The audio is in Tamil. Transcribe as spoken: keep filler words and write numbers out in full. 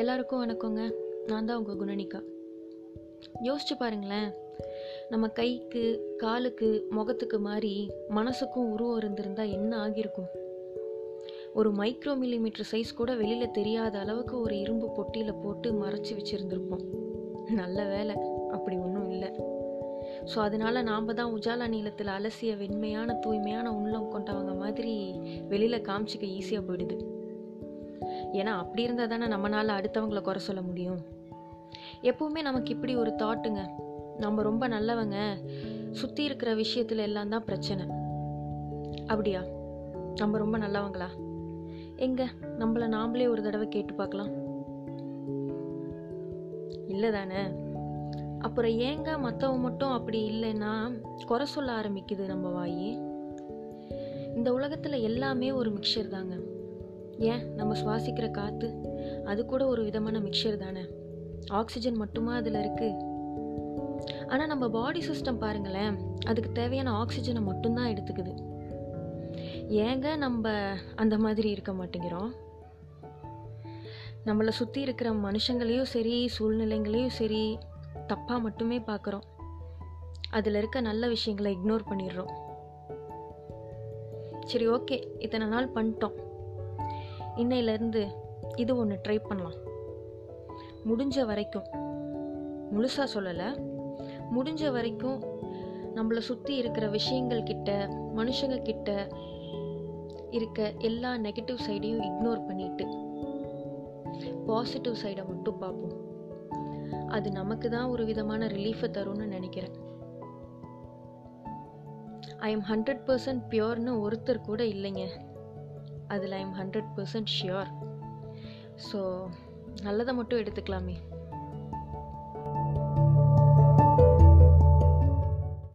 எல்லாருக்கும் வணக்கங்க. நான் தான் உங்கள் குணனிகா. யோசிச்சு பாருங்களேன், நம்ம கைக்கு காலுக்கு முகத்துக்கு மாதிரி மனசுக்கும் உருவம் இருந்திருந்தா என்ன ஆகியிருக்கும்? ஒரு மைக்ரோ மில்லிமீட்டர் சைஸ் கூட வெளியில் தெரியாத அளவுக்கு ஒரு இரும்பு பொட்டியில் போட்டு மறைச்சி வச்சுருந்துருப்போம். நல்ல வேலை அப்படி ஒன்றும் இல்லை. ஸோ அதனால் நாம் தான் உஜாலா நீளத்தில் அலசிய வெண்மையான தூய்மையான உள்ளம் கொண்டவங்க மாதிரி வெளியில் காமிச்சிக்க ஈஸியாக போயிடுது. ஏன்னா அப்படி இருந்தால் தானே நம்மளால் அடுத்தவங்களை குறை சொல்ல முடியும். எப்போவுமே நமக்கு இப்படி ஒரு தாட்டுங்க, நம்ம ரொம்ப நல்லவங்க, சுற்றி இருக்கிற விஷயத்துல எல்லாம் தான் பிரச்சனை. அப்படியா? நம்ம ரொம்ப நல்லவங்களா? எங்க நம்மளை நாமளே ஒரு தடவை கேட்டு பார்க்கலாம், இல்லை தானே? அப்புறம் ஏங்க மற்றவங்க மட்டும் அப்படி இல்லைன்னா குறை சொல்ல ஆரம்பிக்குது நம்ம வாயி? இந்த உலகத்தில் எல்லாமே ஒரு மிக்சர் தாங்க. ஏன் நம்ம சுவாசிக்கிற காற்று அது கூட ஒரு விதமான மிக்சர் தானே? ஆக்சிஜன் மட்டுமா அதில் இருக்குது? ஆனால் நம்ம பாடி சிஸ்டம் பாருங்களேன், அதுக்கு தேவையான ஆக்சிஜனை மட்டும்தான் எடுத்துக்குது. ஏங்க நம்ம அந்த மாதிரி இருக்க மாட்டேங்கிறோம்? நம்மளை சுற்றி இருக்கிற மனுஷங்களையும் சரி சூழ்நிலைங்களையும் சரி தப்பாக மட்டுமே பார்க்குறோம். அதில் இருக்க நல்ல விஷயங்களை இக்னோர் பண்ணிடுறோம். சரி, ஓகே, இத்தனை நாள் பண்ணிட்டோம், இன்னையிலேருந்து இது ஒன்று ட்ரை பண்ணலாம். முடிஞ்ச வரைக்கும், முழுசாக சொல்லலை, முடிஞ்ச வரைக்கும் நம்மளை சுற்றி இருக்கிற விஷயங்கள் கிட்ட மனுஷங்க கிட்ட இருக்க எல்லா நெகட்டிவ் சைடையும் இக்னோர் பண்ணிட்டு பாசிட்டிவ் சைடை மட்டும் பார்ப்போம். அது நமக்கு தான் ஒரு விதமான ரிலீஃபை தரும்னு நினைக்கிறேன். ஐ எம் ஹண்ட்ரட் பர்சன்ட் பியூர்னு ஒருத்தர் கூட இல்லைங்க, அதில் I am hundred percent sure. So நல்லதை மட்டும் எடுத்துக்கலாமே.